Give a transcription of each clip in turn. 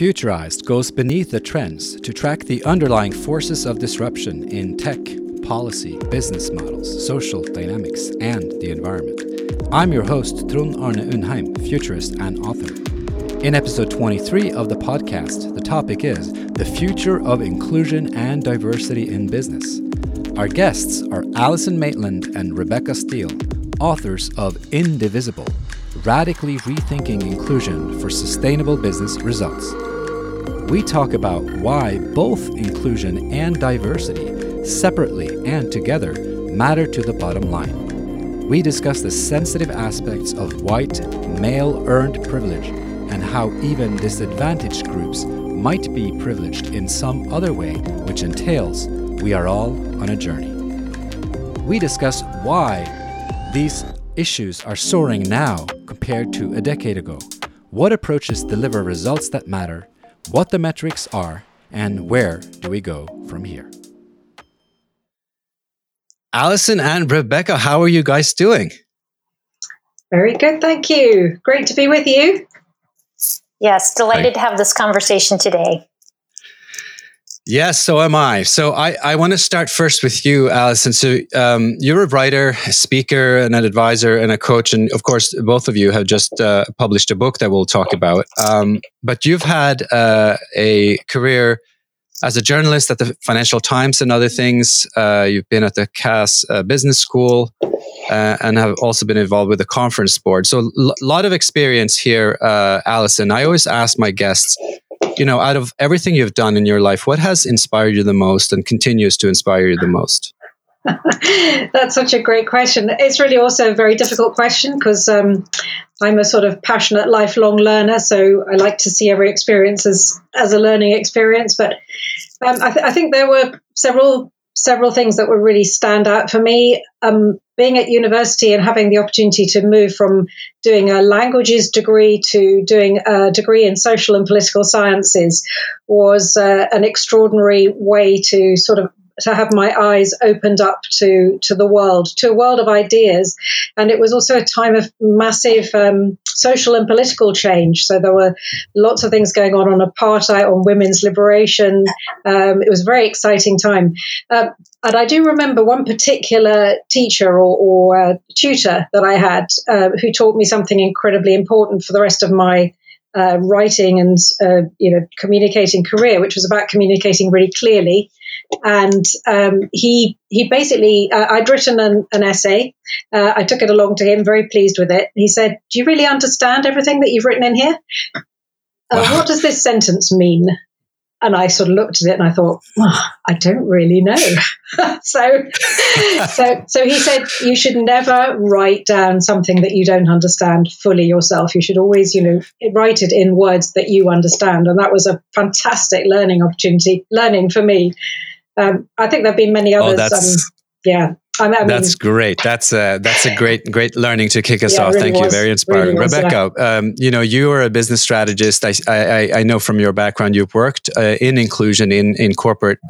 Futurized goes beneath the trends to track the underlying forces of disruption in tech, policy, business models, social dynamics, and the environment. I'm your host, Trond Arne Unheim, futurist and author. In episode 23 of the podcast, the topic is The Future of Inclusion and Diversity in Business. Our guests are Alison Maitland and Rebecca Steele, authors of Indivisible, Radically Rethinking Inclusion for Sustainable Business Results. We talk about why both inclusion and diversity, separately and together, matter to the bottom line. We discuss the sensitive aspects of white, male earned privilege and how even disadvantaged groups might be privileged in some other way, which entails we are all on a journey. We discuss why these issues are soaring now compared to a decade ago, what approaches deliver results that matter, what the metrics are, and where do we go from here. Alison and Rebecca, how are you guys doing? Very good, thank you. Great to be with you. Yes, delighted to have this conversation today. Yes, so am I. So I want to start first with you, Alison. So you're a writer, a speaker, and an advisor, and a coach. And of course, both of you have just published a book that we'll talk about. But you've had a career as a journalist at the Financial Times and other things. You've been at the Cass Business School and have also been involved with the Conference Board. So a lot of experience here, Alison. I always ask my guests, you know, out of everything you've done in your life, what has inspired you the most and continues to inspire you the most? That's such a great question. It's really also a very difficult question because I'm a sort of passionate lifelong learner. So I like to see every experience as a learning experience. But I think there were several things that would really stand out for me. Being at university and having the opportunity to move from doing a languages degree to doing a degree in social and political sciences was an extraordinary way to sort of to have my eyes opened up to the world, to a world of ideas. And it was also a time of massive social and political change. So there were lots of things going on apartheid, on women's liberation. It was a very exciting time. And I do remember one particular teacher or tutor that I had who taught me something incredibly important for the rest of my writing and communicating career, which was about communicating really clearly. And he basically, I'd written an essay. I took it along to him, very pleased with it. He said, "Do you really understand everything that you've written in here? What does this sentence mean?" And I sort of looked at it and I thought, I don't really know. So he said, "You should never write down something that you don't understand fully yourself. You should always, write it in words that you understand." And that was a fantastic learning for me. I think there've been many others. That's great. That's a great learning to kick us off. Really Thank you. Very inspiring. Really Rebecca, you are a business strategist. I know from your background, you've worked in inclusion in corporate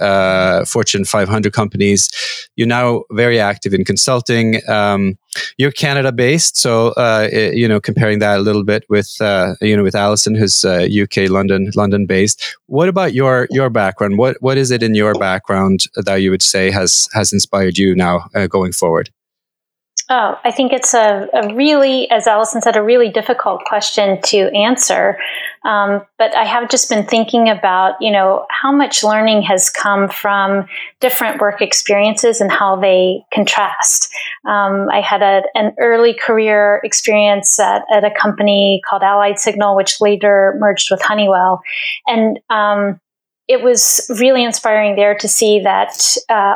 Fortune 500 companies. You're now very active in consulting. You're Canada based. So, comparing that a little bit with Alison, who's UK, London based. What about your background? What is it in your background that you would say has inspired you now going forward? Oh, I think it's a really, as Alison said, a really difficult question to answer. But I have just been thinking about, how much learning has come from different work experiences and how they contrast. I had an early career experience at a company called Allied Signal, which later merged with Honeywell. And it was really inspiring there to see that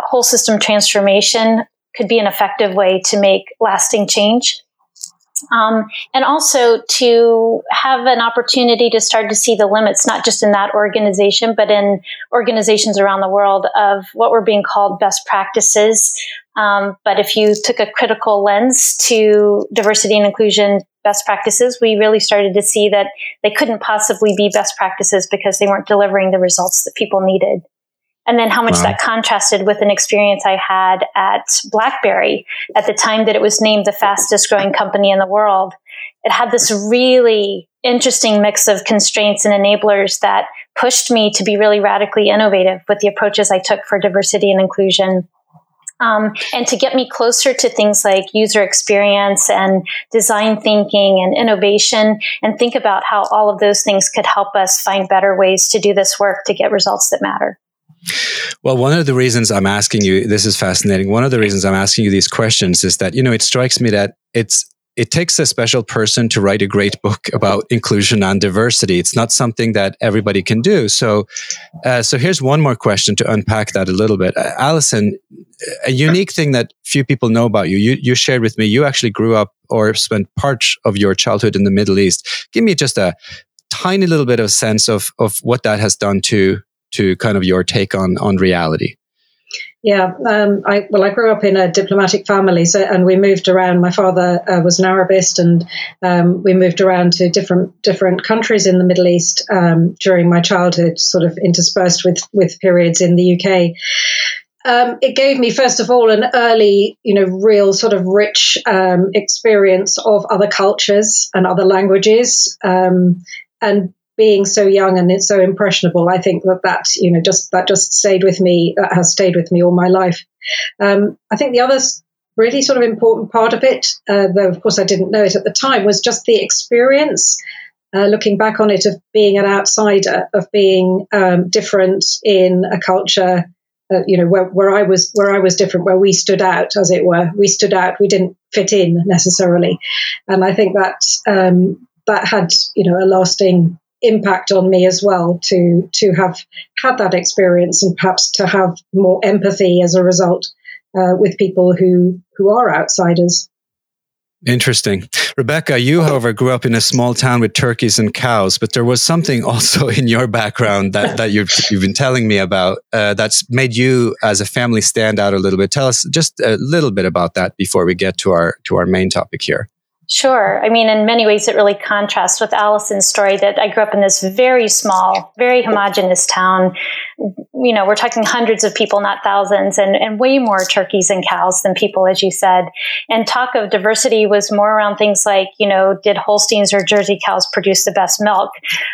whole system transformation could be an effective way to make lasting change. And also to have an opportunity to start to see the limits, not just in that organization, but in organizations around the world of what were being called best practices. But if you took a critical lens to diversity and inclusion best practices, we really started to see that they couldn't possibly be best practices because they weren't delivering the results that people needed. And then how much that contrasted with an experience I had at BlackBerry at the time that it was named the fastest growing company in the world. it had this really interesting mix of constraints and enablers that pushed me to be really radically innovative with the approaches I took for diversity and inclusion. And to get me closer to things like user experience and design thinking and innovation, and think about how all of those things could help us find better ways to do this work to get results that matter. Well, one of the reasons I'm asking you, this is fascinating. One of the reasons I'm asking you these questions is that, you know, it strikes me that it takes a special person to write a great book about inclusion and diversity. It's not something that everybody can do. So here's one more question to unpack that a little bit. Alison, a unique thing that few people know about you, you shared with me, you actually grew up or spent parts of your childhood in the Middle East. Give me just a tiny little bit of sense of what that has done to kind of your take on reality. Yeah, I grew up in a diplomatic family, and we moved around. My father was an Arabist, and we moved around to different countries in the Middle East during my childhood, sort of interspersed with periods in the UK. It gave me, first of all, an early, real sort of rich experience of other cultures and other languages, and being so young and it's so impressionable, I think that just stayed with me. That has stayed with me all my life. I think the other really sort of important part of it, though of course I didn't know it at the time, was just the experience. Looking back on it, of being an outsider, of being different in a culture, where I was different, where we stood out, as it were. We stood out. We didn't fit in necessarily, and I think that that had a lasting impact on me as well, to have had that experience and perhaps to have more empathy as a result with people who are outsiders. Interesting. Rebecca, you, however, grew up in a small town with turkeys and cows, but there was something also in your background that you've been telling me about that's made you as a family stand out a little bit. Tell us just a little bit about that before we get to our main topic here. Sure. I mean, in many ways, it really contrasts with Alison's story that I grew up in this very small, very homogenous town. We're talking hundreds of people, not thousands, and way more turkeys and cows than people, as you said. And talk of diversity was more around things like, did Holsteins or Jersey cows produce the best milk?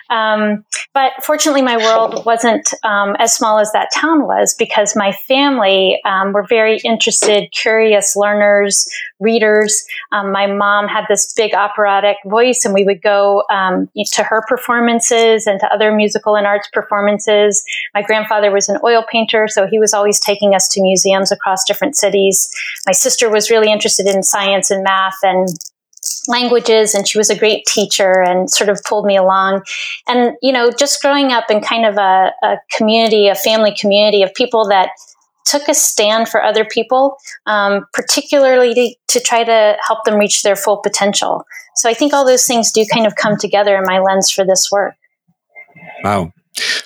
But fortunately, my world wasn't as small as that town was, because my family were very interested, curious learners, readers. My mom had this big operatic voice, and we would go to her performances and to other musical and arts performances. My grandfather was an oil painter, so he was always taking us to museums across different cities. My sister was really interested in science and math and languages, and she was a great teacher and sort of pulled me along. And, just growing up in kind of a community, a family community of people that took a stand for other people, particularly to try to help them reach their full potential. So I think all those things do kind of come together in my lens for this work. Wow.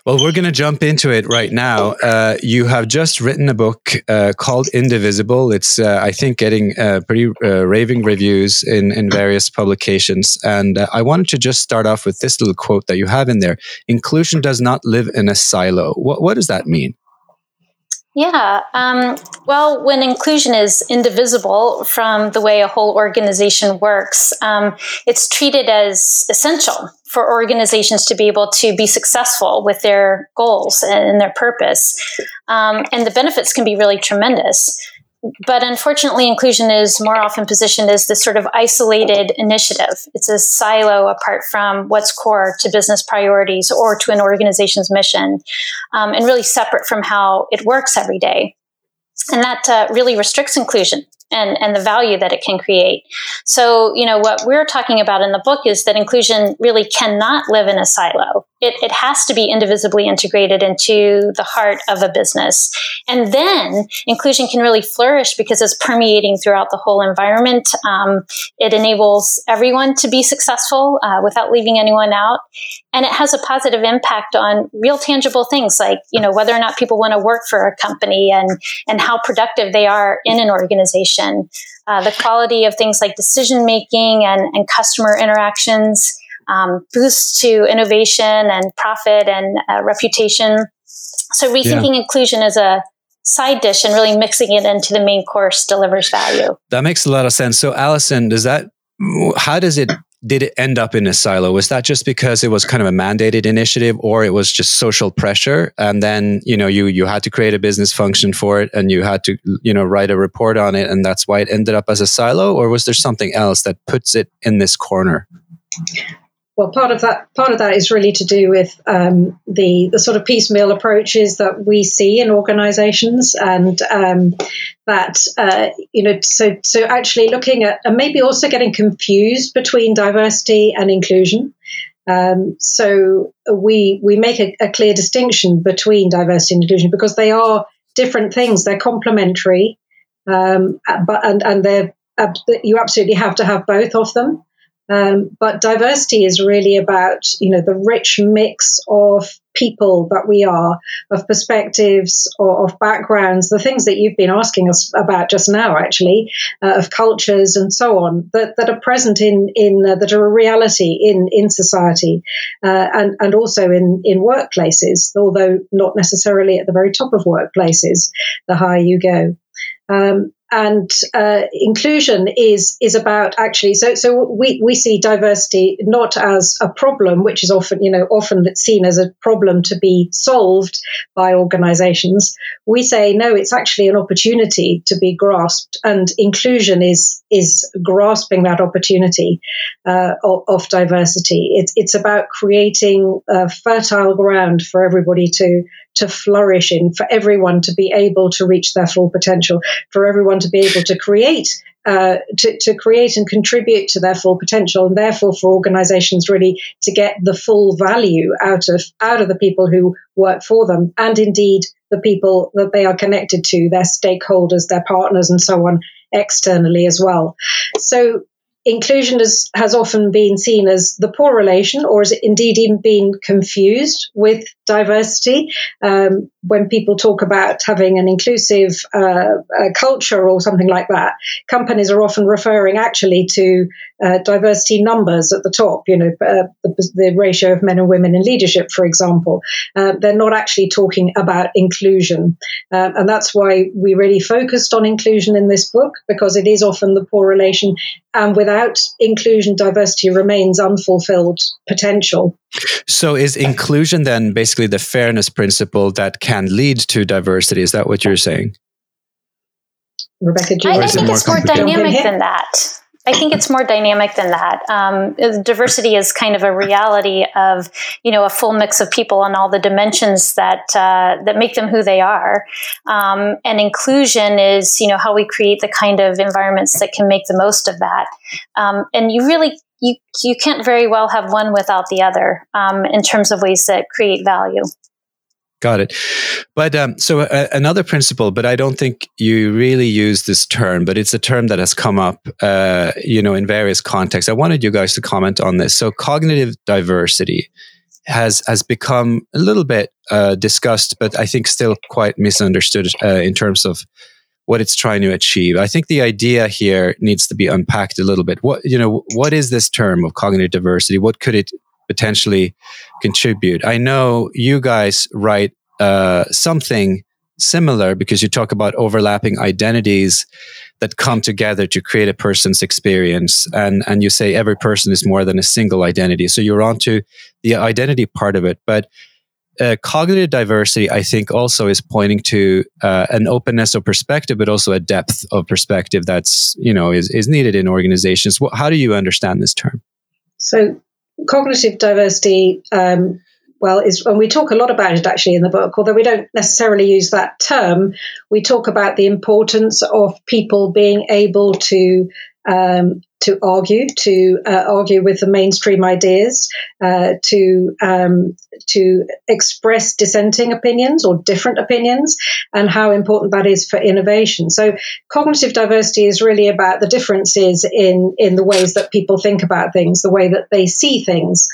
Well, we're going to jump into it right now. You have just written a book called Indivisible. It's, I think, getting pretty raving reviews in various publications. And I wanted to just start off with this little quote that you have in there. Inclusion does not live in a silo. What does that mean? Yeah. Well, when inclusion is indivisible from the way a whole organization works, it's treated as essential for organizations to be able to be successful with their goals and their purpose. And the benefits can be really tremendous. But unfortunately, inclusion is more often positioned as this sort of isolated initiative. It's a silo apart from what's core to business priorities or to an organization's mission, and really separate from how it works every day. And that really restricts inclusion and the value that it can create. So, what we're talking about in the book is that inclusion really cannot live in a silo. It has to be indivisibly integrated into the heart of a business. And then inclusion can really flourish because it's permeating throughout the whole environment. It enables everyone to be successful without leaving anyone out. And it has a positive impact on real tangible things like, whether or not people want to work for a company and how productive they are in an organization, the quality of things like decision making and customer interactions, boosts to innovation and profit and reputation. So rethinking inclusion as a side dish and really mixing it into the main course delivers value. That makes a lot of sense. So Alison, does that How does it, did it end up in a silo? Was that just because it was kind of a mandated initiative, or it was just social pressure? And then, you know, you had to create a business function for it, and you had to, you know, write a report on it, and that's why it ended up as a silo? Or was there something else that puts it in this corner? Well, part of that is really to do with the sort of piecemeal approaches that we see in organisations, and so actually looking at, and maybe also getting confused between diversity and inclusion. So we make a clear distinction between diversity and inclusion because they are different things. They're complementary, but you absolutely have to have both of them. But diversity is really about, you know, the rich mix of people that we are, of perspectives, or of backgrounds, the things that you've been asking us about just now, actually, of cultures and so on, that are present in that are a reality in society, and also in workplaces, although not necessarily at the very top of workplaces, the higher you go. And inclusion is about actually, so we see diversity not as a problem, which is often it's seen as a problem to be solved by organizations. We say, no, it's actually an opportunity to be grasped, and inclusion is grasping that opportunity of diversity. It's about creating a fertile ground for everybody to flourish in, for everyone to be able to reach their full potential, for everyone to be able to create and contribute to their full potential, and therefore for organizations really to get the full value out of the people who work for them, and indeed the people that they are connected to, their stakeholders, their partners, and so on, externally as well. So inclusion has often been seen as the poor relation, or has indeed even been confused with diversity. When people talk about having an inclusive culture or something like that, companies are often referring actually to diversity numbers at the top, you know, the ratio of men and women in leadership, for example. They're not actually talking about inclusion. And that's why we really focused on inclusion in this book, because it is often the poor relation. And without inclusion, diversity remains unfulfilled potential. So is inclusion then basically the fairness principle that can lead to diversity? Is that what you're saying? Rebecca, do you think it's more dynamic than that? I think it's more dynamic than that. Diversity is kind of a reality of, you know, a full mix of people and all the dimensions that make them who they are. And inclusion is, you know, how we create the kind of environments that can make the most of that. And you really, you can't very well have one without the other, in terms of ways that create value. Got it. But so another principle, but I don't think you really use this term, but it's a term that has come up, you know, in various contexts. I wanted you guys to comment on this. So cognitive diversity has become a little bit discussed, but I think still quite misunderstood in terms of what it's trying to achieve. I think the idea here needs to be unpacked a little bit. What is this term of cognitive diversity? What could it potentially contribute? I know you guys write something similar, because you talk about overlapping identities that come together to create a person's experience, and you say every person is more than a single identity. So you're onto the identity part of it, but cognitive diversity, I think, also is pointing to an openness of perspective, but also a depth of perspective that's, you know, is needed in organizations. How do you understand this term? So cognitive diversity, and we talk a lot about it actually in the book, although we don't necessarily use that term. We talk about the importance of people being able to argue with the mainstream ideas, to express dissenting opinions or different opinions, and how important that is for innovation. So cognitive diversity is really about the differences in the ways that people think about things, the way that they see things.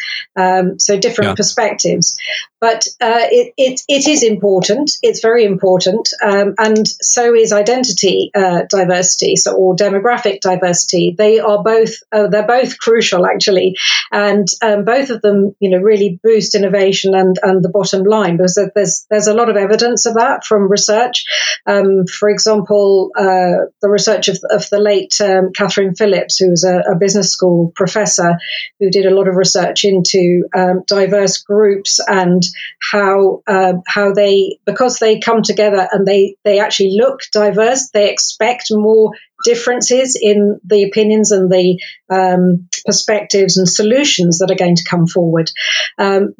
So different perspectives, but it is important. It's very important, and so is identity diversity, or demographic diversity. They are are both they're both crucial actually, and both of them, you know, really boost innovation and the bottom line, because there's a lot of evidence of that from research. For example, the research of the late Catherine Phillips, who was a business school professor who did a lot of research into diverse groups and how they, because they come together and they actually look diverse, they expect more differences in the opinions and the perspectives and solutions that are going to come forward.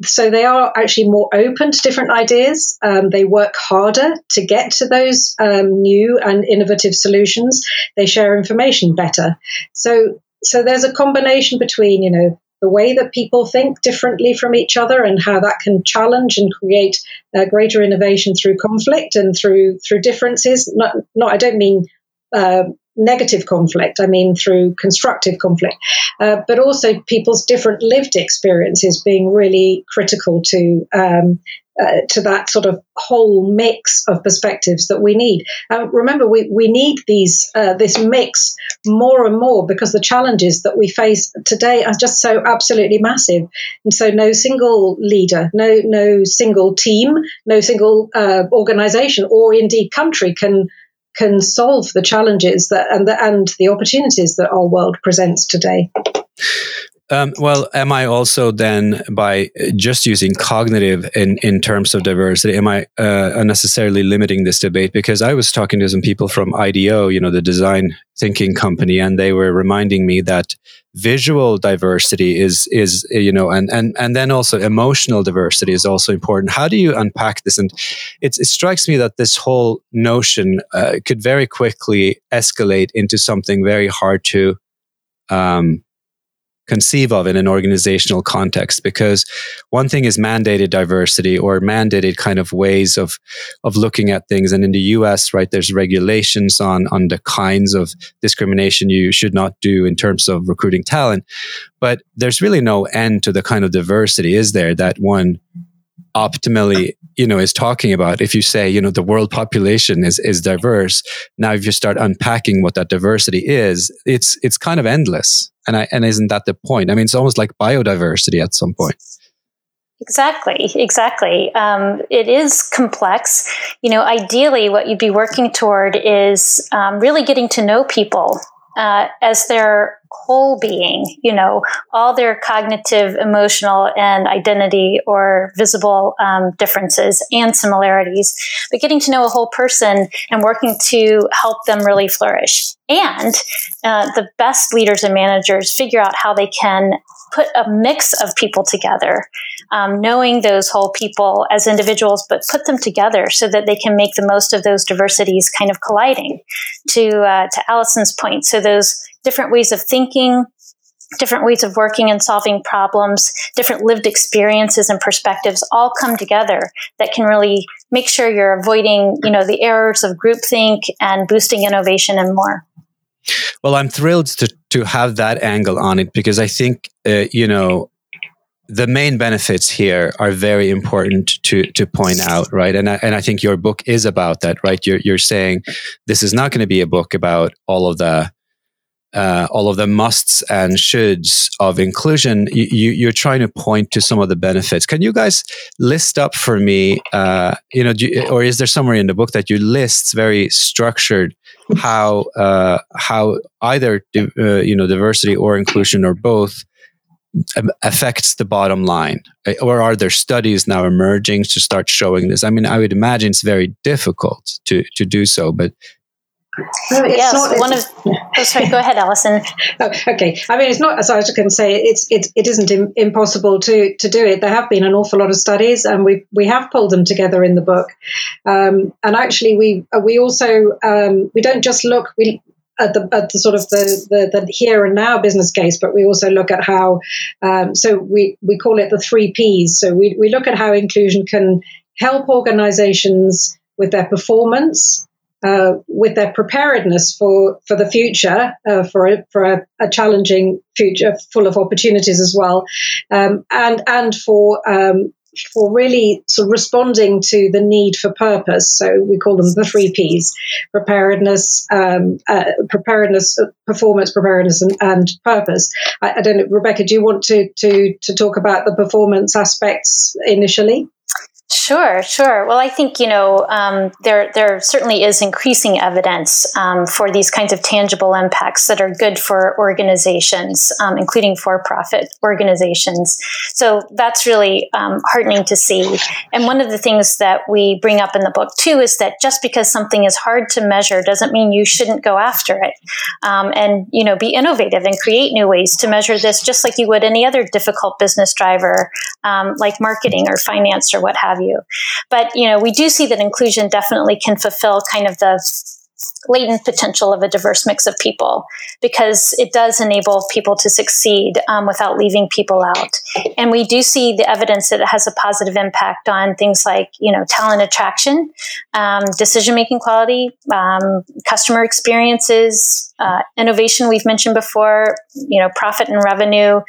So they are actually more open to different ideas. They work harder to get to those new and innovative solutions. They share information better. So there's a combination between, you know, the way that people think differently from each other and how that can challenge and create greater innovation through conflict and through differences. Not I don't mean negative conflict, I mean through constructive conflict, but also people's different lived experiences being really critical to that sort of whole mix of perspectives that we need. Remember, we need this mix more and more, because the challenges that we face today are just so absolutely massive. And so no single leader, no single team, no single organization or indeed country can solve the challenges that and the opportunities that our world presents today. Well, am I also then, by just using cognitive in terms of diversity, am I unnecessarily limiting this debate? Because I was talking to some people from IDEO, you know, the design thinking company, and they were reminding me that visual diversity is you know, and then also emotional diversity is also important. How do you unpack this? And it strikes me that this whole notion could very quickly escalate into something very hard to conceive of in an organizational context, because one thing is mandated diversity or mandated kind of ways of looking at things. And in the US, right, there's regulations on the kinds of discrimination you should not do in terms of recruiting talent. But there's really no end to the kind of diversity, is there, that one optimally, you know, is talking about. If you say, you know, the world population is diverse, now if you start unpacking what that diversity is, it's kind of endless. And isn't that the point? I mean, it's almost like biodiversity at some point. Exactly. It is complex. You know, ideally what you'd be working toward is really getting to know people as their whole being, you know, all their cognitive, emotional, and identity or visible differences and similarities, but getting to know a whole person and working to help them really flourish. And the best leaders and managers figure out how they can put a mix of people together, knowing those whole people as individuals, but put them together so that they can make the most of those diversities kind of colliding. To Alison's point, so those different ways of thinking, different ways of working and solving problems, different lived experiences and perspectives all come together that can really make sure you're avoiding, you know, the errors of groupthink and boosting innovation and more. Well, I'm thrilled to have that angle on it, because I think, you know, the main benefits here are very important to point out, right? And I think your book is about that, right? You're saying this is not going to be a book about all of the musts and shoulds of inclusion. You're trying to point to some of the benefits. Can you guys list up for me, you know, or is there somewhere in the book that you list very structured how either you know, diversity or inclusion or both affects the bottom line? Or are there studies now emerging to start showing this? I mean, I would imagine it's very difficult to do so, but no, it's not. Sorry, go ahead, Alison. Okay. I mean, it's not, as I was going to say, it isn't impossible to do it. There have been an awful lot of studies, and we have pulled them together in the book. And actually, we also we don't just look at the sort of the here and now business case, but we also look at how. So we call it the 3 Ps. So we look at how inclusion can help organizations with their performance, with their preparedness for the future, for a challenging future full of opportunities as well, and for for really sort of responding to the need for purpose. So we call them the three Ps: preparedness, performance, preparedness, and purpose. I don't know, Rebecca, do you want to talk about the performance aspects initially? Sure. Well, I think, there certainly is increasing evidence for these kinds of tangible impacts that are good for organizations, including for-profit organizations. So that's really heartening to see. And one of the things that we bring up in the book, too, is that just because something is hard to measure doesn't mean you shouldn't go after it and be innovative and create new ways to measure this, just like you would any other difficult business driver like marketing or finance or what have you. But, we do see that inclusion definitely can fulfill kind of the latent potential of a diverse mix of people, because it does enable people to succeed without leaving people out. And we do see the evidence that it has a positive impact on things like, talent attraction, decision-making quality, customer experiences, innovation we've mentioned before, profit and revenue,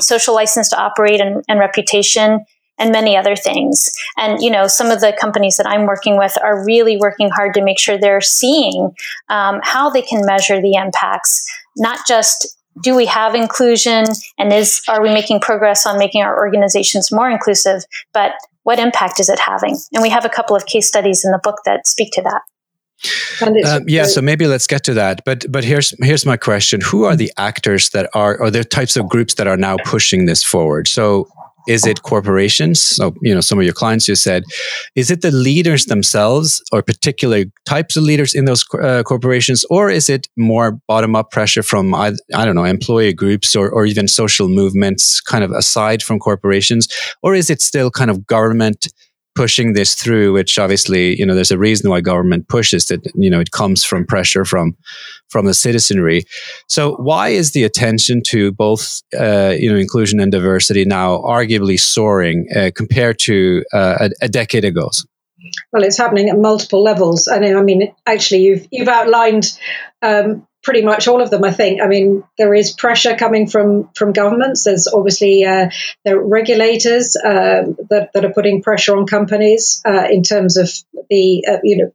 social license to operate and reputation, and many other things. And, some of the companies that I'm working with are really working hard to make sure they're seeing how they can measure the impacts, not just do we have inclusion and are we making progress on making our organizations more inclusive, but what impact is it having? And we have a couple of case studies in the book that speak to that. So maybe let's get to that. But here's my question. Who are the actors or the types of groups that are now pushing this forward? So, is it corporations? So, some of your clients you said, is it the leaders themselves or particular types of leaders in those corporations? Or is it more bottom-up pressure from, employee groups or even social movements kind of aside from corporations? Or is it still kind of government pushing this through, which obviously, there's a reason why government pushes that, it comes from pressure from the citizenry. So why is the attention to both, inclusion and diversity now arguably soaring compared to a decade ago? Well, it's happening at multiple levels. You've outlined pretty much all of them, I think. There is pressure coming from governments. There's obviously the regulators that are putting pressure on companies in terms of the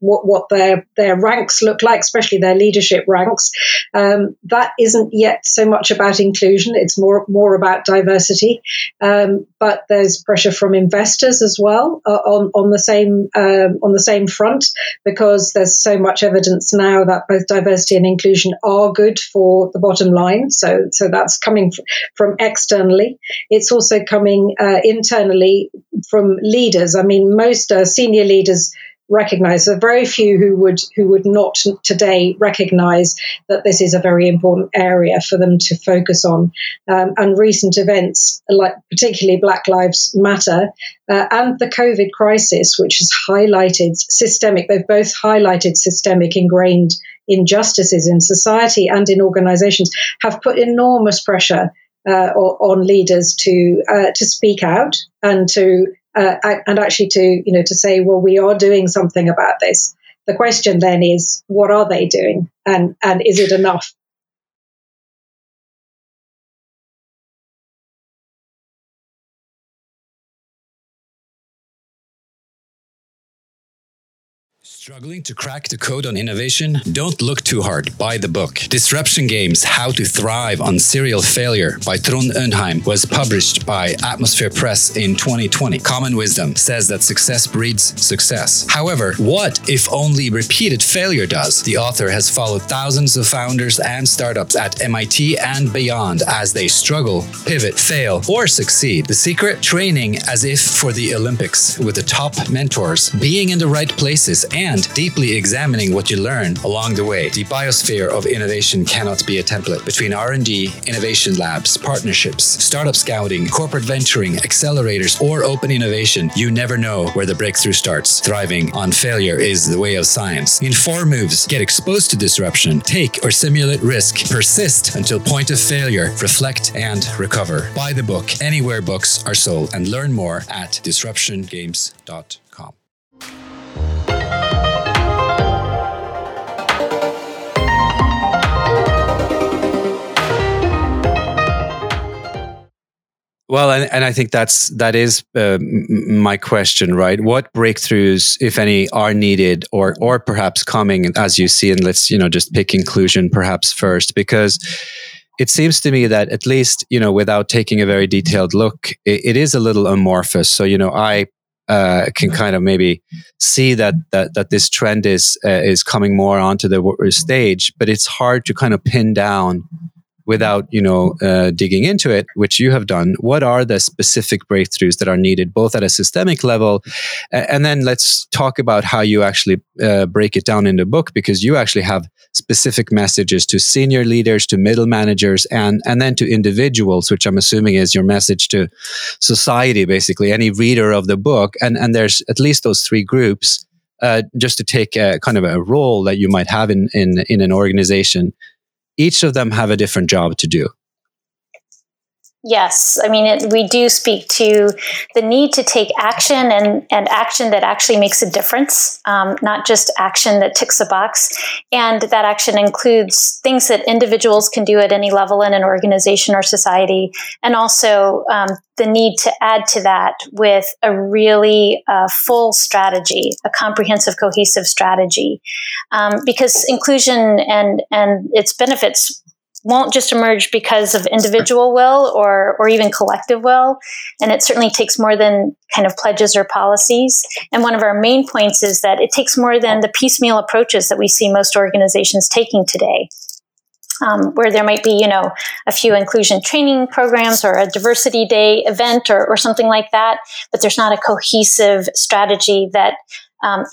what their ranks look like, especially their leadership ranks. That isn't yet so much about inclusion; it's more about diversity. But there's pressure from investors as well on the same front, because there's so much evidence now that both diversity and inclusion are good for the bottom line. So that's coming from externally. It's also coming internally from leaders. Most senior leaders recognize. There are very few who would not today recognize that this is a very important area for them to focus on. And recent events, like particularly Black Lives Matter and the COVID crisis, which has highlighted systemic ingrained injustices in society and in organizations, have put enormous pressure on leaders to speak out and to say, well, we are doing something about this. The question then is, what are they doing, and is it enough? Struggling to crack the code on innovation? Don't look too hard. Buy the book. Disruption Games: How to Thrive on Serial Failure by Trond Unheim was published by Atmosphere Press in 2020. Common wisdom says that success breeds success. However, what if only repeated failure does? The author has followed thousands of founders and startups at MIT and beyond as they struggle, pivot, fail, or succeed. The secret? Training as if for the Olympics with the top mentors, being in the right places, and deeply examining what you learn along the way. The biosphere of innovation cannot be a template. Between R&D, innovation labs, partnerships, startup scouting, corporate venturing, accelerators, or open innovation, you never know where the breakthrough starts. Thriving on failure is the way of science. In 4 moves, get exposed to disruption, take or simulate risk, persist until point of failure, reflect and recover. Buy the book anywhere books are sold, and learn more at disruptiongames.com. Well, and I think that is my question, right? What breakthroughs, if any, are needed or perhaps coming, as you see? And let's, just pick inclusion perhaps first, because it seems to me that at least, without taking a very detailed look, it is a little amorphous. So, I can kind of maybe see that this trend is coming more onto the stage, but it's hard to kind of pin down without, digging into it, which you have done. What are the specific breakthroughs that are needed, both at a systemic level, and then let's talk about how you actually break it down in the book, because you actually have specific messages to senior leaders, to middle managers, and then to individuals, which I'm assuming is your message to society, basically, any reader of the book. And there's at least those three groups, just to take a kind of a role that you might have in an organization. Each of them have a different job to do. Yes. We do speak to the need to take action and action that actually makes a difference, not just action that ticks a box. And that action includes things that individuals can do at any level in an organization or society. And also the need to add to that with a really full strategy, a comprehensive, cohesive strategy, because inclusion and its benefits won't just emerge because of individual will or even collective will. And it certainly takes more than kind of pledges or policies. And one of our main points is that it takes more than the piecemeal approaches that we see most organizations taking today. Where there might be, a few inclusion training programs or a diversity day event or something like that, but there's not a cohesive strategy that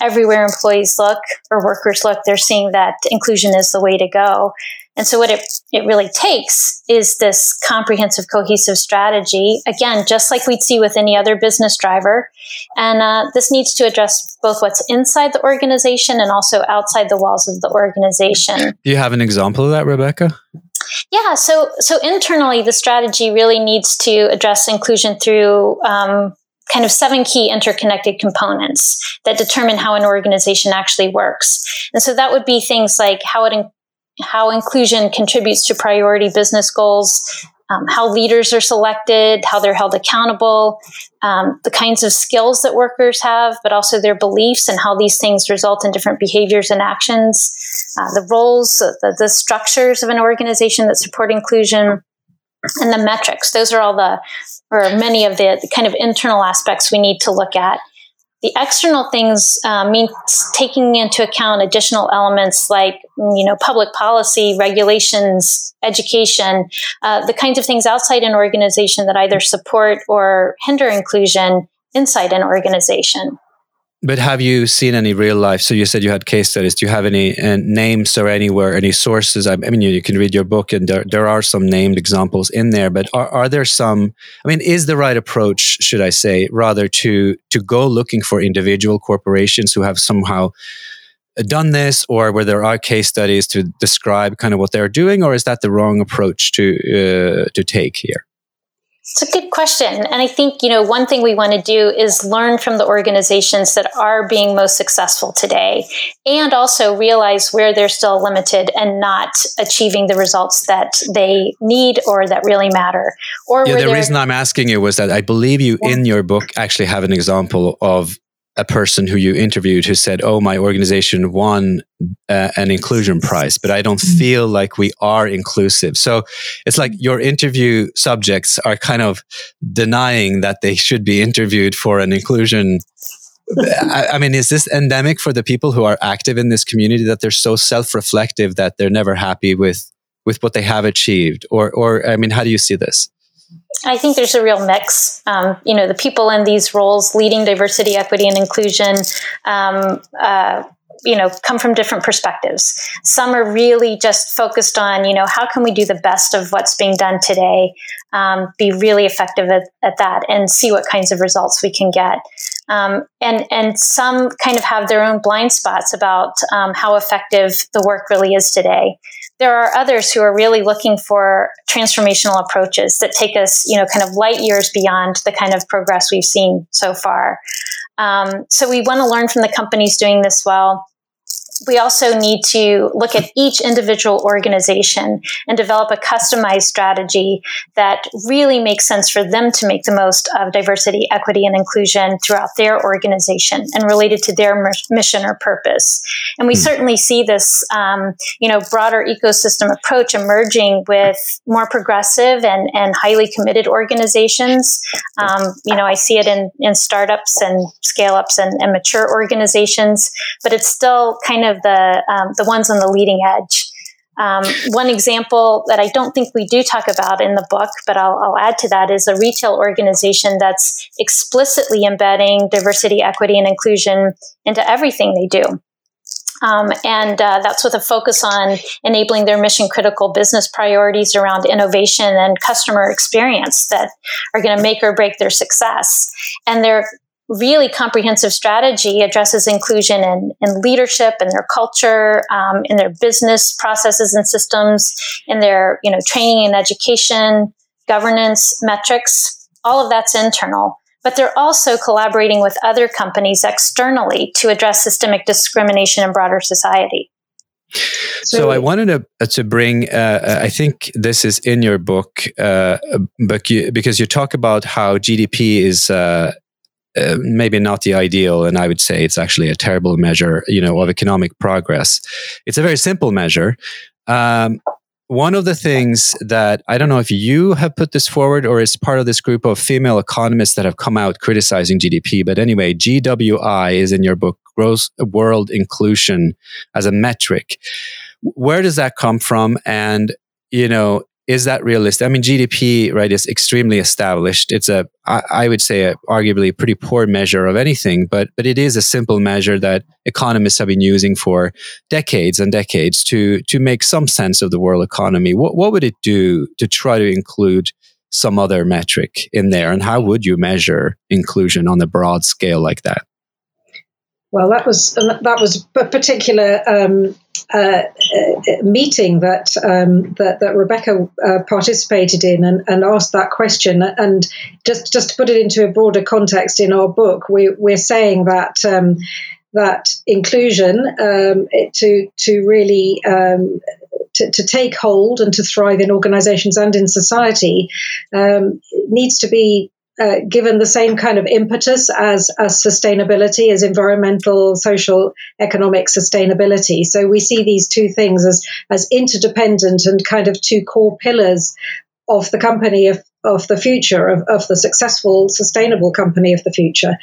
everywhere employees look or workers look, they're seeing that inclusion is the way to go. And so what it really takes is this comprehensive, cohesive strategy, again, just like we'd see with any other business driver. And this needs to address both what's inside the organization and also outside the walls of the organization. Do you have an example of that, Rebecca? Yeah. So internally, the strategy really needs to address inclusion through kind of 7 key interconnected components that determine how an organization actually works. And so that would be things like how inclusion contributes to priority business goals, how leaders are selected, how they're held accountable, the kinds of skills that workers have, but also their beliefs and how these things result in different behaviors and actions, the roles, the structures of an organization that support inclusion, and the metrics. Those are all many of the kind of internal aspects we need to look at. The external things means taking into account additional elements like, public policy, regulations, education, the kinds of things outside an organization that either support or hinder inclusion inside an organization. But have you seen any real life? So you said you had case studies. Do you have any names or anywhere, any sources? You can read your book and there are some named examples in there, but are there some, is the right approach, should I say, rather to go looking for individual corporations who have somehow done this, or where there are case studies to describe kind of what they're doing, or is that the wrong approach to take here? It's a good question. And I think, one thing we want to do is learn from the organizations that are being most successful today, and also realize where they're still limited and not achieving the results that they need or that really matter. The reason I'm asking you was that I believe you in your book actually have an example of a person who you interviewed who said, "Oh, my organization won an inclusion prize, but I don't feel like we are inclusive." So it's like your interview subjects are kind of denying that they should be interviewed for an inclusion. Is this endemic for the people who are active in this community, that they're so self-reflective that they're never happy with what they have achieved? Or how do you see this? I think there's a real mix. The people in these roles leading diversity, equity, and inclusion, come from different perspectives. Some are really just focused on, how can we do the best of what's being done today, be really effective at that, and see what kinds of results we can get. And some kind of have their own blind spots about how effective the work really is today. There are others who are really looking for transformational approaches that take us, kind of light years beyond the kind of progress we've seen so far. So we want to learn from the companies doing this well. We also need to look at each individual organization and develop a customized strategy that really makes sense for them to make the most of diversity, equity, and inclusion throughout their organization and related to their mission or purpose. And we certainly see this, broader ecosystem approach emerging with more progressive and highly committed organizations. I see it in startups and scale-ups and mature organizations, but it's still kind of the ones on the leading edge. One example that I don't think we do talk about in the book, but I'll add to that, is a retail organization that's explicitly embedding diversity, equity, and inclusion into everything they do. That's with a focus on enabling their mission-critical business priorities around innovation and customer experience that are going to make or break their success. And they're really comprehensive strategy addresses inclusion in leadership, in their culture, in their business processes and systems, in their training and education, governance, metrics. All of that's internal. But they're also collaborating with other companies externally to address systemic discrimination in broader society. So I wanted to bring, I think this is in your book, because you talk about how GDP is... maybe not the ideal, and I would say it's actually a terrible measure, of economic progress. It's a very simple measure. One of the things that, I don't know if you have put this forward or is part of this group of female economists that have come out criticizing GDP, but anyway, GWI is in your book, Gross World Inclusion as a metric. Where does that come from? And, is that realistic? I mean, GDP, right, is extremely established. It's I would say, arguably a pretty poor measure of anything, but it is a simple measure that economists have been using for decades and decades to make some sense of the world economy. What would it do to try to include some other metric in there? And how would you measure inclusion on a broad scale like that? Well, that was a particular meeting that Rebecca participated in and asked that question. And just to put it into a broader context, in our book, we're saying that that inclusion to take hold and to thrive in organisations and in society needs to be given the same kind of impetus as sustainability, as environmental, social, economic sustainability. So we see these two things as interdependent and kind of two core pillars of the company of the future, of the successful, sustainable company of the future.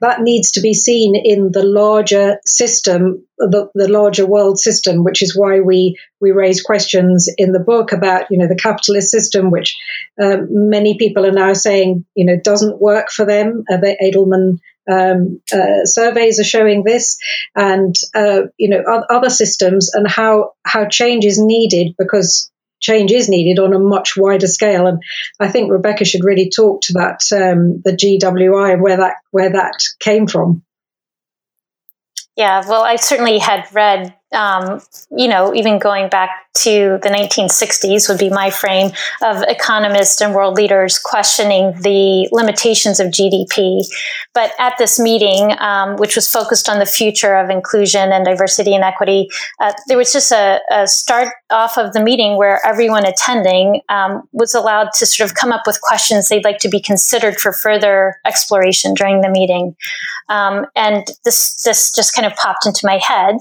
That needs to be seen in the larger system, the larger world system, which is why we raise questions in the book about, the capitalist system, which many people are now saying, doesn't work for them. The Edelman surveys are showing this, and other systems, and how change is needed, because change is needed on a much wider scale. And I think Rebecca should really talk to that, the GWI, where that came from. Yeah, well, I certainly had read, even going back to the 1960s would be my frame of economists and world leaders questioning the limitations of GDP. But at this meeting, which was focused on the future of inclusion and diversity and equity, there was just a start off of the meeting where everyone attending was allowed to sort of come up with questions they'd like to be considered for further exploration during the meeting. And this just kind of popped into my head.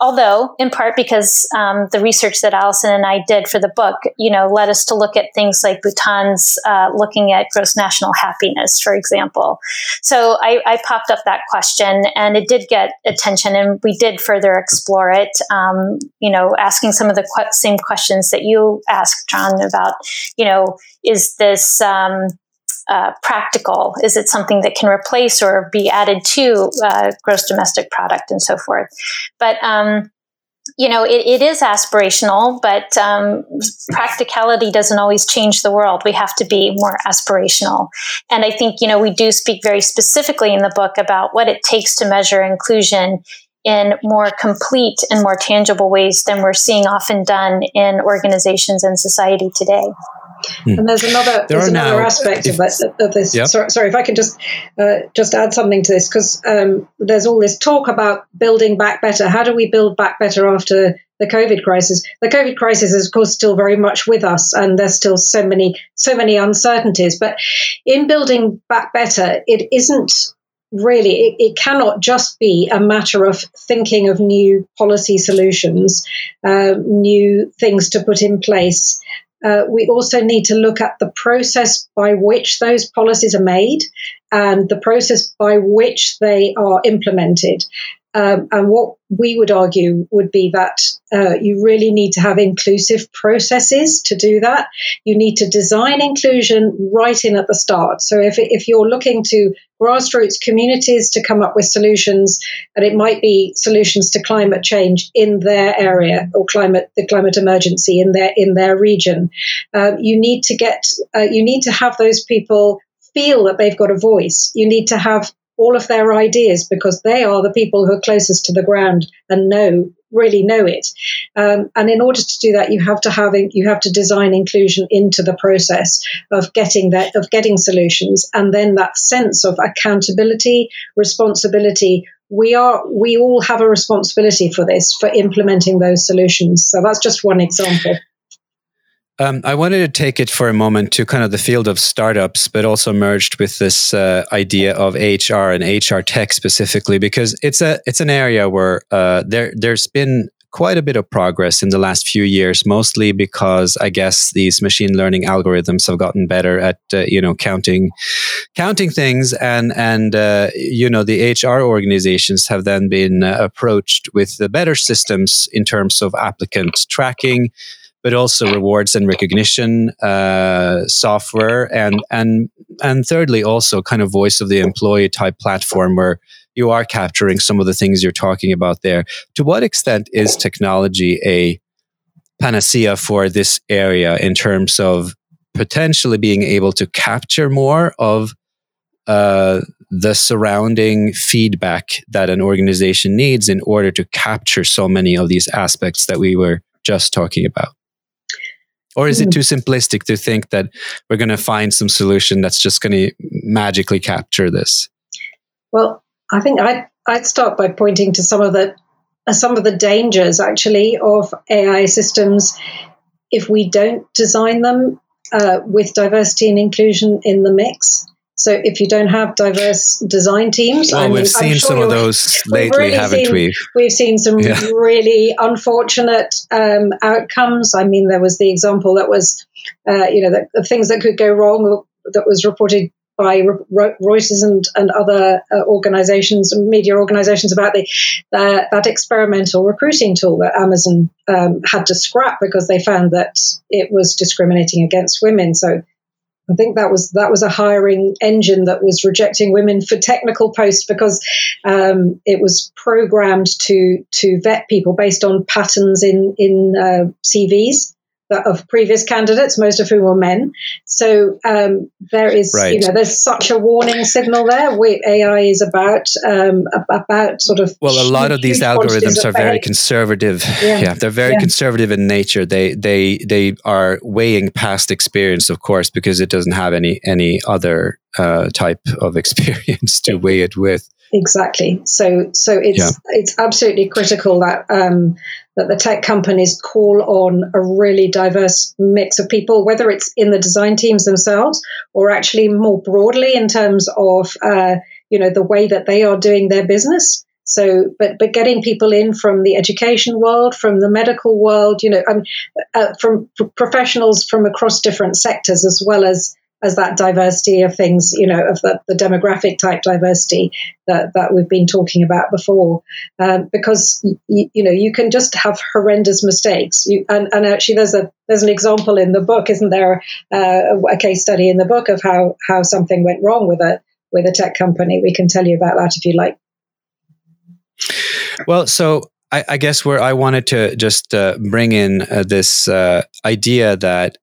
Although, in part because the research that Alison and I did for the book, led us to look at things like Bhutan's looking at gross national happiness, for example. So I popped up that question, and it did get attention, and we did further explore it, asking some of the same questions that you asked, John, about, is this... practical? Is it something that can replace or be added to gross domestic product and so forth? But, it is aspirational, but practicality doesn't always change the world. We have to be more aspirational. And I think, we do speak very specifically in the book about what it takes to measure inclusion in more complete and more tangible ways than we're seeing often done in organizations and society today. And there's another aspect of this. Yep. Sorry, if I can just add something to this, because there's all this talk about building back better. How do we build back better after the COVID crisis? The COVID crisis is, of course, still very much with us, and there's still so many uncertainties. But in building back better, it isn't really, it cannot just be a matter of thinking of new policy solutions, new things to put in place. We also need to look at the process by which those policies are made and the process by which they are implemented. And what we would argue would be that you really need to have inclusive processes to do that. You need to design inclusion right in at the start. So if you're looking to grassroots communities to come up with solutions, and it might be solutions to climate change in their area or the climate emergency in their region, you need to have those people feel that they've got a voice. You need to have all of their ideas, because they are the people who are closest to the ground and really know it. And in order to do that, you have to design inclusion into the process of getting solutions. And then that sense of accountability, responsibility. We all have a responsibility for this, for implementing those solutions. So that's just one example. I wanted to take it for a moment to kind of the field of startups, but also merged with this idea of HR and HR tech specifically, because it's an area where there's been quite a bit of progress in the last few years, mostly because I guess these machine learning algorithms have gotten better at counting things, and the HR organizations have then been approached with the better systems in terms of applicant tracking, but also rewards and recognition software, and thirdly, also kind of voice of the employee type platform where you are capturing some of the things you're talking about there. To what extent is technology a panacea for this area in terms of potentially being able to capture more of the surrounding feedback that an organization needs in order to capture so many of these aspects that we were just talking about? Or is it too simplistic to think that we're going to find some solution that's just going to magically capture this? Well, I think I'd start by pointing to some of the dangers actually of AI systems if we don't design them with diversity and inclusion in the mix. So if you don't have diverse design teams, we've seen some of those lately, haven't we? We've seen some really unfortunate outcomes. I mean, there was the example that was, the things that could go wrong that was reported by Reuters and other organizations, media organizations, about that experimental recruiting tool that Amazon had to scrap because they found that it was discriminating against women. So I think that was a hiring engine that was rejecting women for technical posts because it was programmed to vet people based on patterns in CVs of previous candidates, most of whom were men. So there's such a warning signal there. AI is about sort of... Well, a lot of these algorithms are very conservative. Yeah, they're very conservative in nature. They are weighing past experience, of course, because it doesn't have any other type of experience to weigh it with. Exactly. So it's absolutely critical that the tech companies call on a really diverse mix of people, whether it's in the design teams themselves or actually more broadly in terms of the way that they are doing their business. So, but getting people in from the education world, from the medical world, from professionals from across different sectors, as well as that diversity of things, of the demographic type diversity that we've been talking about before, because you can just have horrendous mistakes. And actually, there's an example in the book, isn't there? A case study in the book of how something went wrong with a tech company. We can tell you about that if you like. Well, so I guess where I wanted to just bring in this idea that,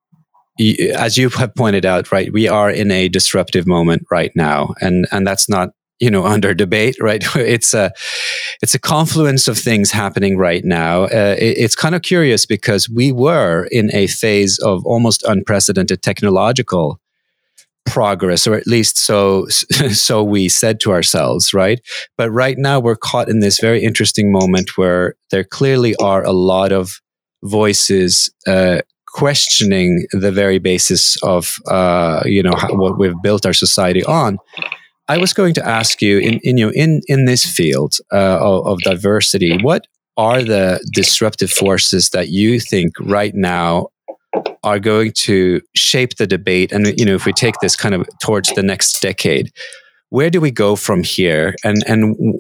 as you have pointed out, right, we are in a disruptive moment right now, and that's not under debate, right? It's a confluence of things happening right now. It's kind of curious because we were in a phase of almost unprecedented technological progress, or at least so we said to ourselves, right? But right now we're caught in this very interesting moment where there clearly are a lot of voices questioning the very basis of what we've built our society on. I was going to ask you, in this field of diversity, what are the disruptive forces that you think right now are going to shape the debate? And if we take this kind of towards the next decade, where do we go from here? And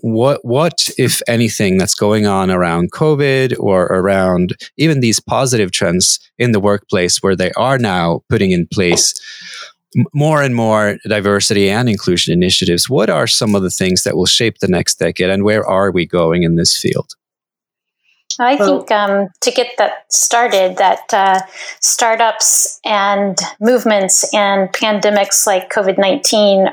what if anything, that's going on around COVID or around even these positive trends in the workplace, where they are now putting in place more and more diversity and inclusion initiatives? What are some of the things that will shape the next decade, and where are we going in this field? I think to get that started, that startups and movements and pandemics like COVID-19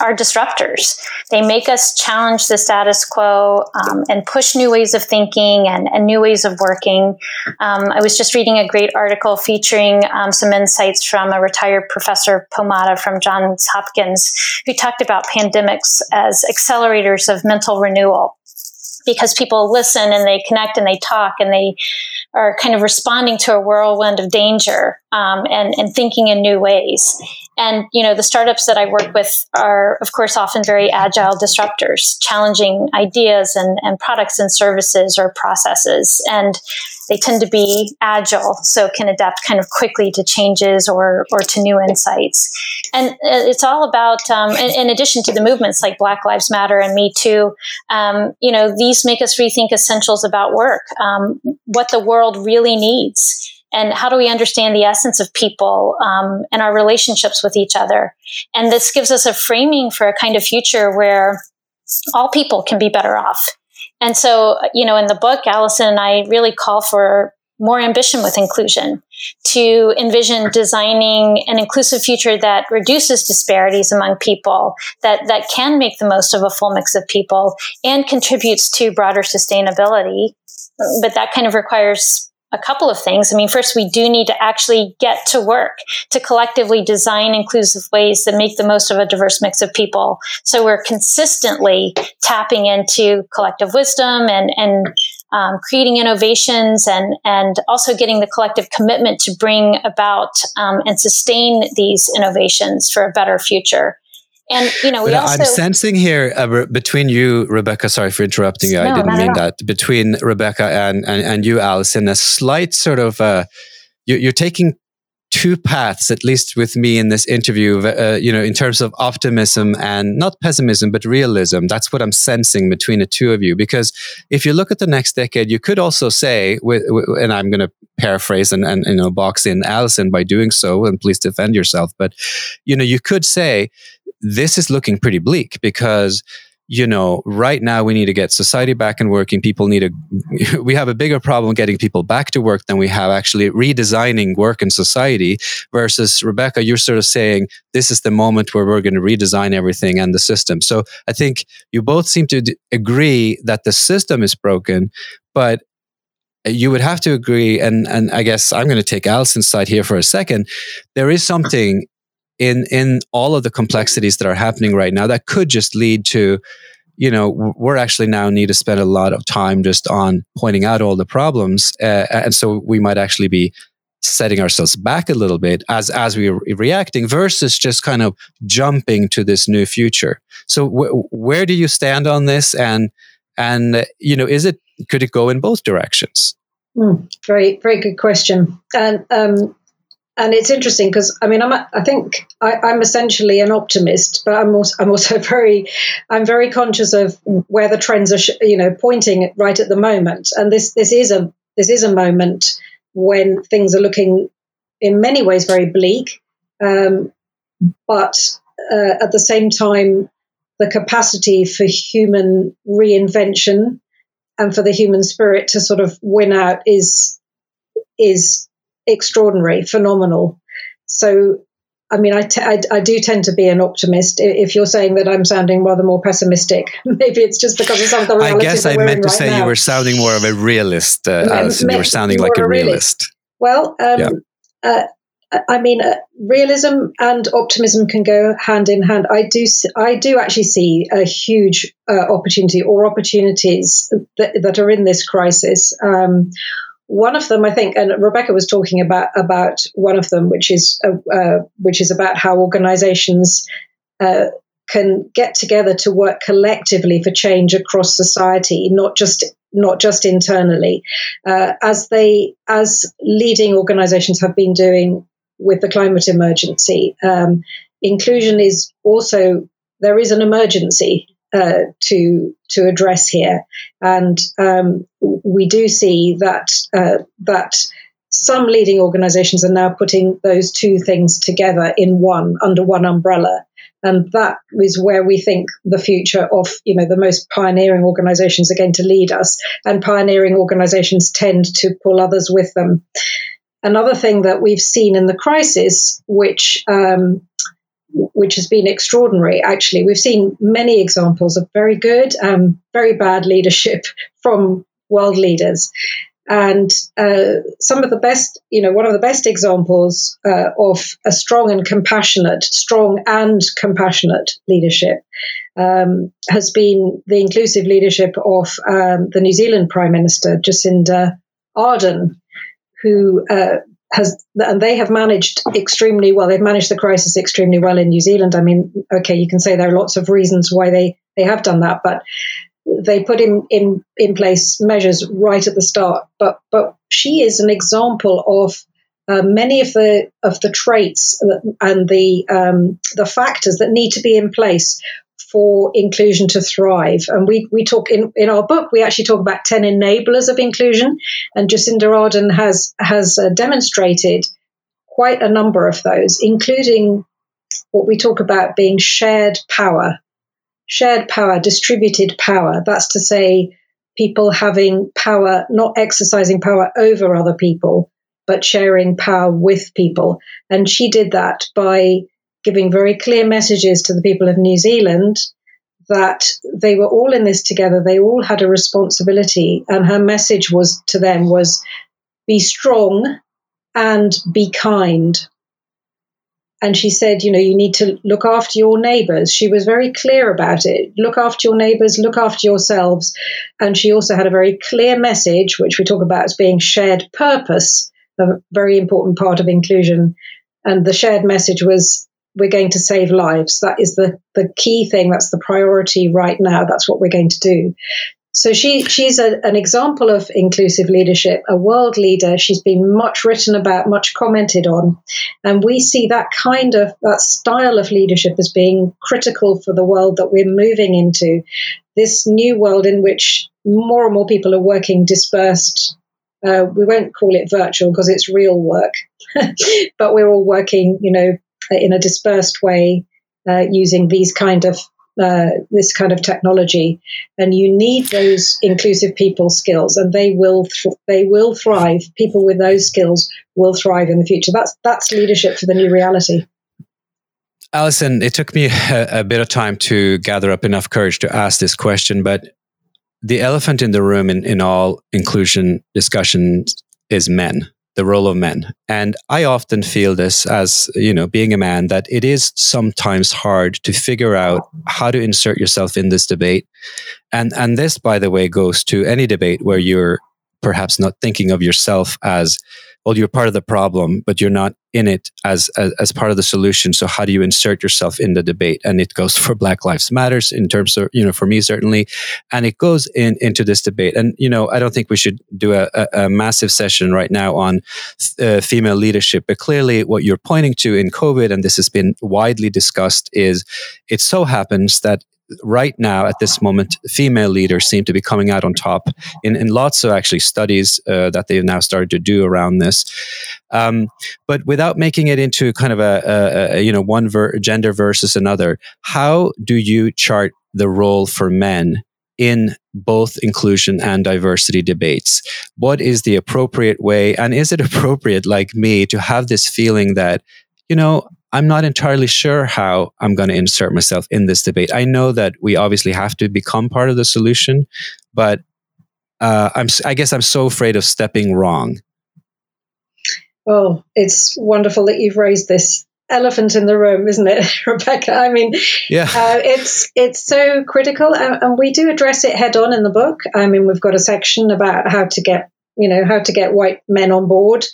are disruptors. They make us challenge the status quo and push new ways of thinking and new ways of working. I was just reading a great article featuring some insights from a retired professor, Pomata, from Johns Hopkins, who talked about pandemics as accelerators of mental renewal, because people listen and they connect and they talk and they are kind of responding to a whirlwind of danger and thinking in new ways. And, the startups that I work with are, of course, often very agile disruptors, challenging ideas and products and services or processes. And they tend to be agile, so can adapt kind of quickly to changes or to new insights. And it's all about, in addition to the movements like Black Lives Matter and Me Too, these make us rethink essentials about work, what the world really needs. And how do we understand the essence of people and our relationships with each other? And this gives us a framing for a kind of future where all people can be better off. And so, in the book, Alison and I really call for more ambition with inclusion, to envision designing an inclusive future that reduces disparities among people, that can make the most of a full mix of people and contributes to broader sustainability. But that kind of requires a couple of things. I mean, first, we do need to actually get to work to collectively design inclusive ways that make the most of a diverse mix of people. So we're consistently tapping into collective wisdom and creating innovations and also getting the collective commitment to bring about and sustain these innovations for a better future. And, I'm sensing here between you, Rebecca, sorry for interrupting you. No, I didn't mean that. Between Rebecca and you, Alison, a slight sort of, you're taking two paths, at least with me in this interview, in terms of optimism and not pessimism, but realism. That's what I'm sensing between the two of you. Because if you look at the next decade, you could also say, and I'm going to paraphrase and box in Alison by doing so, and please defend yourself. But, you could say, this is looking pretty bleak because, right now we need to get society back and working. We have a bigger problem getting people back to work than we have actually redesigning work and society, versus Rebecca, you're sort of saying this is the moment where we're going to redesign everything and the system. So I think you both seem to agree that the system is broken, but you would have to agree, and I guess I'm going to take Alison's side here for a second. There is something in all of the complexities that are happening right now that could just lead to, we're actually now need to spend a lot of time just on pointing out all the problems. And so we might actually be setting ourselves back a little bit as we are reacting, versus just kind of jumping to this new future. So where do you stand on this? And could it go in both directions? Very, very good question. And it's interesting because I think I'm essentially an optimist, but I'm also very conscious of where the trends are pointing right at the moment. And this is a moment when things are looking in many ways very bleak, but at the same time, the capacity for human reinvention and for the human spirit to sort of win out is extraordinary, phenomenal. So I mean, I do tend to be an optimist. If you're saying that I'm sounding rather more pessimistic, maybe it's just because of some of the reality. I guess I meant to say now. You were sounding more of a realist, Alison. You were sounding like a realist. Well, realism and optimism can go hand in hand. I do actually see a huge opportunity or opportunities that are in this crisis. One of them, I think, and Rebecca was talking about one of them, which is about how organizations can get together to work collectively for change across society, not just internally, as leading organizations have been doing with the climate emergency. Inclusion is also, there is an emergency to address here, and we do see that some leading organizations are now putting those two things together under one umbrella, and that is where we think the future of the most pioneering organizations are going to lead us, and pioneering organizations tend to pull others with them. Another thing that we've seen in the crisis, which has been extraordinary, actually. We've seen many examples of very good, very bad leadership from world leaders. And some of the best, one of the best examples of a strong and compassionate leadership has been the inclusive leadership of the New Zealand Prime Minister, Jacinda Ardern, who they have managed extremely well. They've managed the crisis extremely well in New Zealand. I mean, okay, you can say there are lots of reasons why they have done that, but they put in place measures right at the start. But she is an example of many of the traits and the factors that need to be in place for inclusion to thrive. And we talk in our book, we actually talk about 10 enablers of inclusion, and Jacinda Ardern has demonstrated quite a number of those, including what we talk about being shared power, distributed power. That's to say, people having power, not exercising power over other people, but sharing power with people. And she did that by giving very clear messages to the people of New Zealand that they were all in this together. They all had a responsibility, and her message was to them was, be strong and be kind. And she said, you need to look after your neighbours. She was very clear about it. Look after your neighbours, look after yourselves. And she also had a very clear message, which we talk about as being shared purpose, a very important part of inclusion. And the shared message was, we're going to save lives. That is the key thing. That's the priority right now. That's what we're going to do. So she's an example of inclusive leadership, a world leader. She's been much written about, much commented on. And we see that style of leadership as being critical for the world that we're moving into, this new world in which more and more people are working dispersed. We won't call it virtual because it's real work, but we're all working, in a dispersed way, using this kind of technology, and you need those inclusive people skills, and they will thrive. People with those skills will thrive in the future. That's leadership for the new reality. Alison, it took me a bit of time to gather up enough courage to ask this question, but the elephant in the room in all inclusion discussions is men. The role of men. And I often feel this as, being a man, that it is sometimes hard to figure out how to insert yourself in this debate. And this, by the way, goes to any debate where you're perhaps not thinking of yourself as, well, you're part of the problem, but you're not in it as part of the solution. So how do you insert yourself in the debate? And it goes for Black Lives Matter in terms of, for me certainly, and it goes into this debate. And, I don't think we should do a massive session right now on female leadership, but clearly what you're pointing to in COVID, and this has been widely discussed, is it so happens that right now, at this moment, female leaders seem to be coming out on top in lots of actually studies that they've now started to do around this. But without making it into kind of one gender versus another, how do you chart the role for men in both inclusion and diversity debates? What is the appropriate way? And is it appropriate, like me, to have this feeling that, I'm not entirely sure how I'm going to insert myself in this debate. I know that we obviously have to become part of the solution, but I guess I'm so afraid of stepping wrong. Oh, it's wonderful that you've raised this elephant in the room, isn't it, Rebecca? I mean, yeah. It's so critical, and we do address it head on in the book. I mean, we've got a section about how to get white men on board,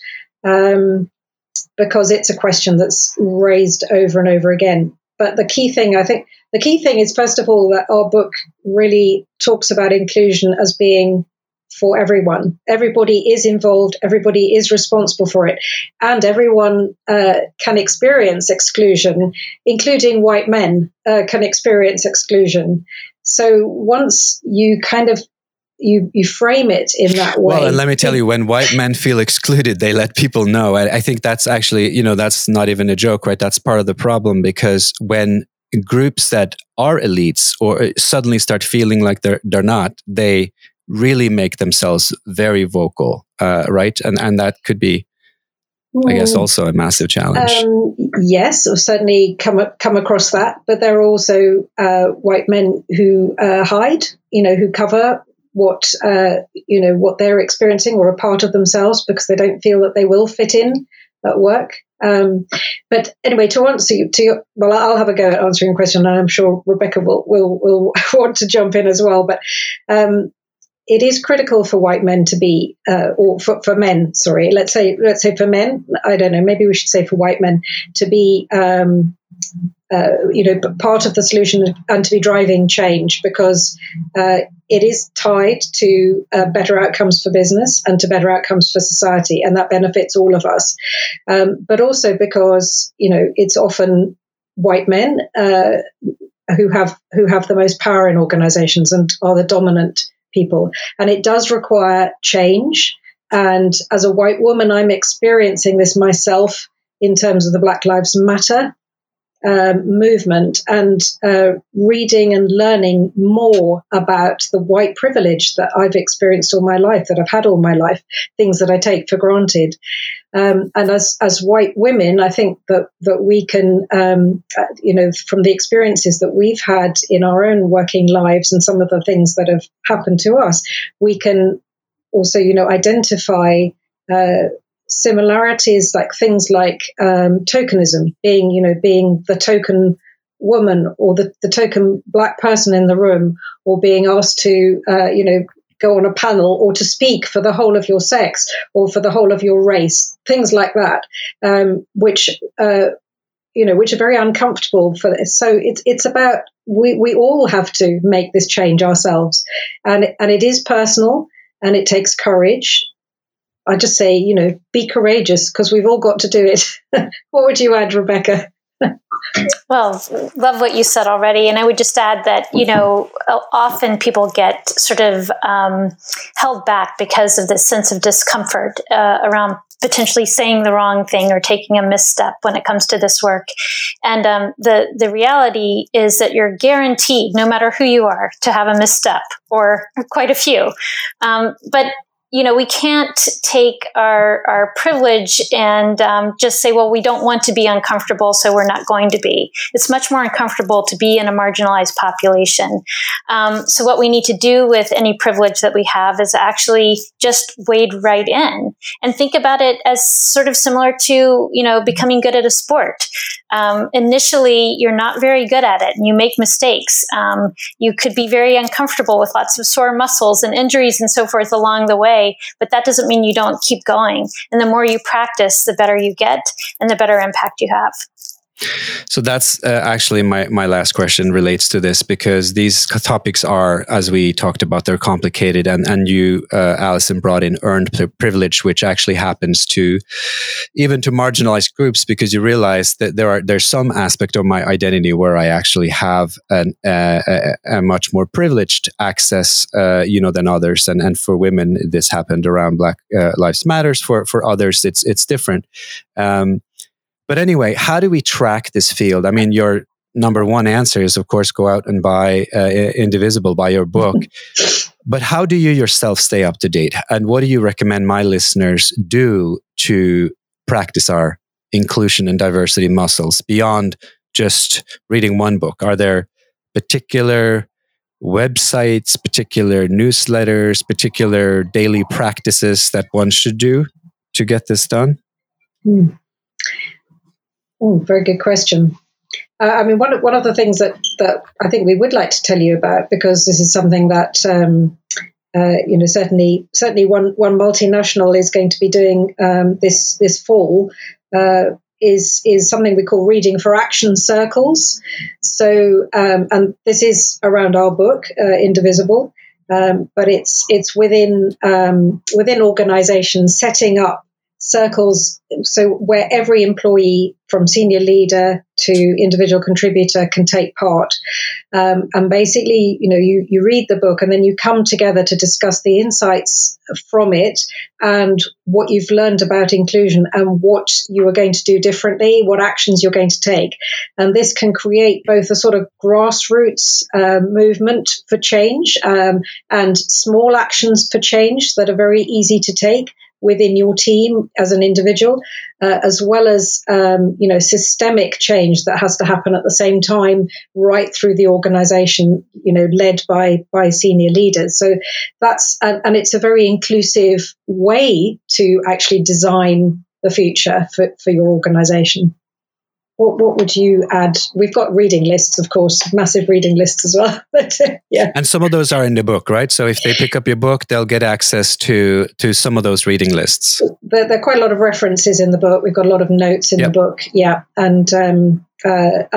because it's a question that's raised over and over again. But the key thing, I think, is, first of all, that our book really talks about inclusion as being for everyone. Everybody is involved, everybody is responsible for it, and everyone can experience exclusion, including white men can experience exclusion. So once you kind of you frame it in that way. Well, and let me tell you, when white men feel excluded, they let people know. I think that's actually, that's not even a joke, right? That's part of the problem, because when groups that are elites or suddenly start feeling like they're not, they really make themselves very vocal, right? And that could be, I guess, also a massive challenge. Yes, or certainly come across that. But there are also white men who hide, who cover what what they're experiencing or a part of themselves because they don't feel that they will fit in at work. But anyway, to answer you, I'll have a go at answering your question, and I'm sure Rebecca will want to jump in as well. But it is critical for white men to be, or for men, sorry, let's say for men, I don't know, maybe we should say for white men to be, part of the solution and to be driving change, because it is tied to better outcomes for business and to better outcomes for society, and that benefits all of us. But also because, it's often white men who have the most power in organizations and are the dominant people, and it does require change. And as a white woman, I'm experiencing this myself in terms of the Black Lives Matter movement, and reading and learning more about the white privilege that I've experienced all my life, that I've had all my life, things that I take for granted. And as white women, I think that we can, from the experiences that we've had in our own working lives and some of the things that have happened to us, we can also, identify similarities, like things like tokenism, being the token woman or the token black person in the room, or being asked to go on a panel or to speak for the whole of your sex or for the whole of your race, things like that, which are very uncomfortable for this. So it's about we all have to make this change ourselves, and it is personal and it takes courage. I just say, be courageous, because we've all got to do it. What would you add, Rebecca? Well, love what you said already. And I would just add that, often people get sort of held back because of this sense of discomfort around potentially saying the wrong thing or taking a misstep when it comes to this work. And the reality is that you're guaranteed, no matter who you are, to have a misstep, or quite a few. But we can't take our privilege and just say, well, we don't want to be uncomfortable, so we're not going to be. It's much more uncomfortable to be in a marginalized population. So what we need to do with any privilege that we have is actually just wade right in and think about it as sort of similar to, becoming good at a sport. Initially, you're not very good at it and you make mistakes. You could be very uncomfortable with lots of sore muscles and injuries and so forth along the way. But that doesn't mean you don't keep going. And the more you practice, the better you get and the better impact you have. So that's actually my last question relates to this, because these topics are, as we talked about, they're complicated. And you, Alison, brought in earned privilege, which actually happens to even to marginalized groups, because you realize that there's some aspect of my identity where I actually have a much more privileged access, than others. And for women, this happened around Black Lives Matters. For others, it's different. But anyway, how do we track this field? I mean, your number one answer is, of course, go out and buy Indivisible, buy your book. But how do you yourself stay up to date? And what do you recommend my listeners do to practice our inclusion and diversity muscles beyond just reading one book? Are there particular websites, particular newsletters, particular daily practices that one should do to get this done? Oh, very good question. I mean, one of the things that I think we would like to tell you about, because this is something that certainly one multinational is going to be doing this fall, is something we call Reading for Action circles. So, and this is around our book, Indivisible, but it's within organisations setting up circles, so where every employee, from senior leader to individual contributor, can take part. And basically, you read the book and then you come together to discuss the insights from it and what you've learned about inclusion and what you are going to do differently, what actions you're going to take. And this can create both a sort of grassroots movement for change and small actions for change that are very easy to take within your team as an individual, as well as systemic change that has to happen at the same time right through the organization, led by senior leaders. So that's and it's a very inclusive way to actually design the future for your organization. What would you add? We've got reading lists, of course, massive reading lists as well. But, yeah. And some of those are in the book, right? So if they pick up your book, they'll get access to some of those reading lists. There are quite a lot of references in the book. We've got a lot of notes in the book. Yeah. And I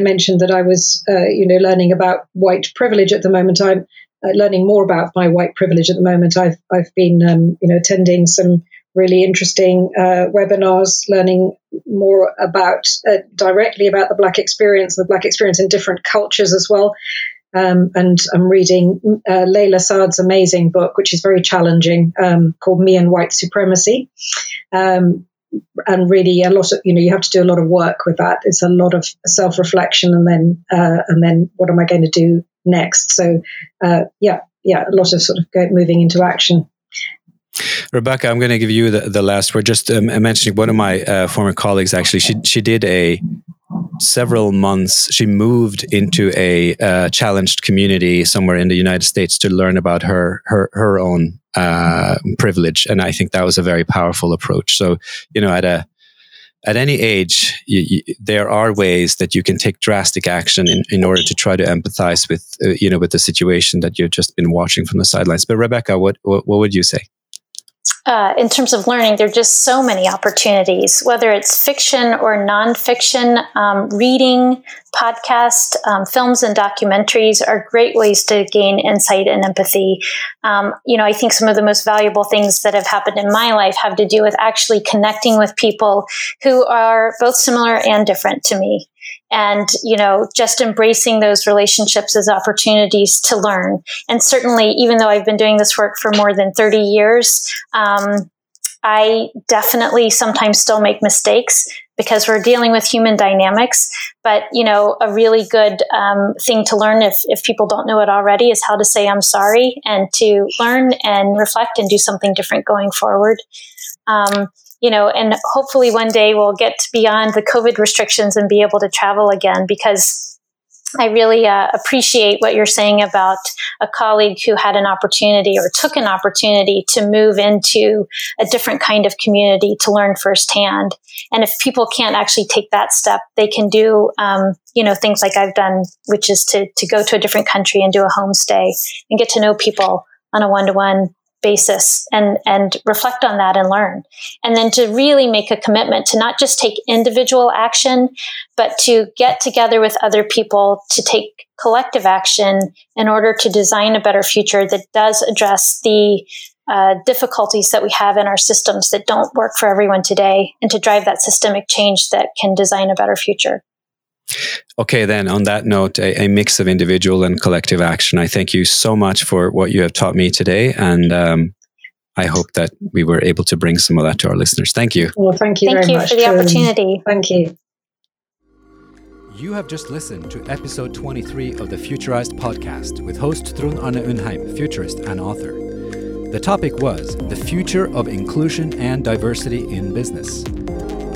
mentioned that I was learning about white privilege at the moment. I'm learning more about my white privilege at the moment. I've been attending some really interesting webinars, learning more about directly about the Black experience, in different cultures as well. And I'm reading Leila Saad's amazing book, which is very challenging, called Me and White Supremacy. And really a lot of, you have to do a lot of work with that. It's a lot of self-reflection and then what am I going to do next? So a lot of sort of moving into action. Rebecca, I'm going to give you the last word. Just mentioning one of my former colleagues, actually, she did several months, she moved into a challenged community somewhere in the United States to learn about her own privilege. And I think that was a very powerful approach. So, at any age, there are ways that you can take drastic action in order to try to empathize with, with the situation that you've just been watching from the sidelines. But Rebecca, what would you say? In terms of learning, there are just so many opportunities, whether it's fiction or nonfiction, reading, podcast, films and documentaries are great ways to gain insight and empathy. I think some of the most valuable things that have happened in my life have to do with actually connecting with people who are both similar and different to me. And, just embracing those relationships as opportunities to learn. And certainly, even though I've been doing this work for more than 30 years, I definitely sometimes still make mistakes because we're dealing with human dynamics. But, a really good thing to learn if people don't know it already is how to say I'm sorry and to learn and reflect and do something different going forward. And hopefully one day we'll get beyond the COVID restrictions and be able to travel again, because I really appreciate what you're saying about a colleague who had an opportunity or took an opportunity to move into a different kind of community to learn firsthand. And if people can't actually take that step, they can do, things like I've done, which is to go to a different country and do a homestay and get to know people on a one-to-one basis and reflect on that and learn. And then to really make a commitment to not just take individual action, but to get together with other people to take collective action in order to design a better future that does address the difficulties that we have in our systems that don't work for everyone today, and to drive that systemic change that can design a better future. Okay, then on that note, a mix of individual and collective action. I thank you so much for what you have taught me today. And I hope that we were able to bring some of that to our listeners. Thank you. Well, thank you very much. Thank you for the opportunity. Thank you. You have just listened to episode 23 of the Futurized podcast with host Trond Arne Unheim, futurist and author. The topic was the future of inclusion and diversity in business.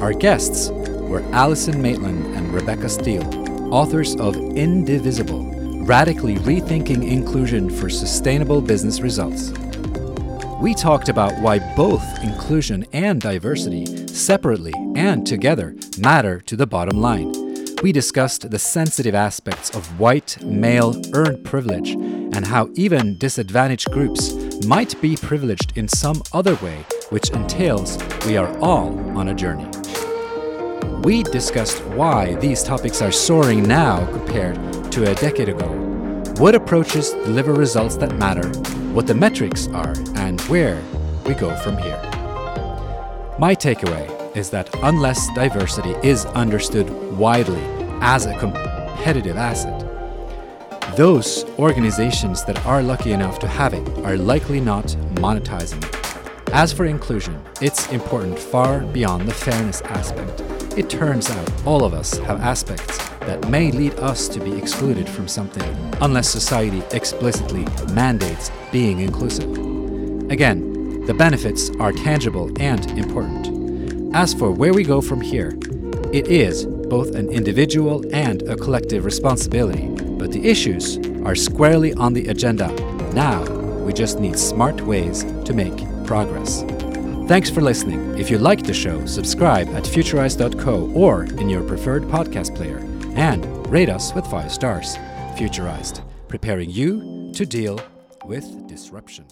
Our guests were Alison Maitland and Rebecca Steele, authors of Indivisible, Radically Rethinking Inclusion for Sustainable Business Results. We talked about why both inclusion and diversity, separately and together, matter to the bottom line. We discussed the sensitive aspects of white, male, earned privilege, and how even disadvantaged groups might be privileged in some other way, which entails we are all on a journey. We discussed why these topics are soaring now compared to a decade ago, what approaches deliver results that matter, what the metrics are, and where we go from here. My takeaway is that unless diversity is understood widely as a competitive asset, those organizations that are lucky enough to have it are likely not monetizing it. As for inclusion, it's important far beyond the fairness aspect. It turns out all of us have aspects that may lead us to be excluded from something, unless society explicitly mandates being inclusive. Again, the benefits are tangible and important. As for where we go from here, it is both an individual and a collective responsibility, but the issues are squarely on the agenda. Now, we just need smart ways to make progress. Thanks for listening. If you like the show, subscribe at Futurized.co or in your preferred podcast player. And rate us with 5 stars. Futurized, preparing you to deal with disruption.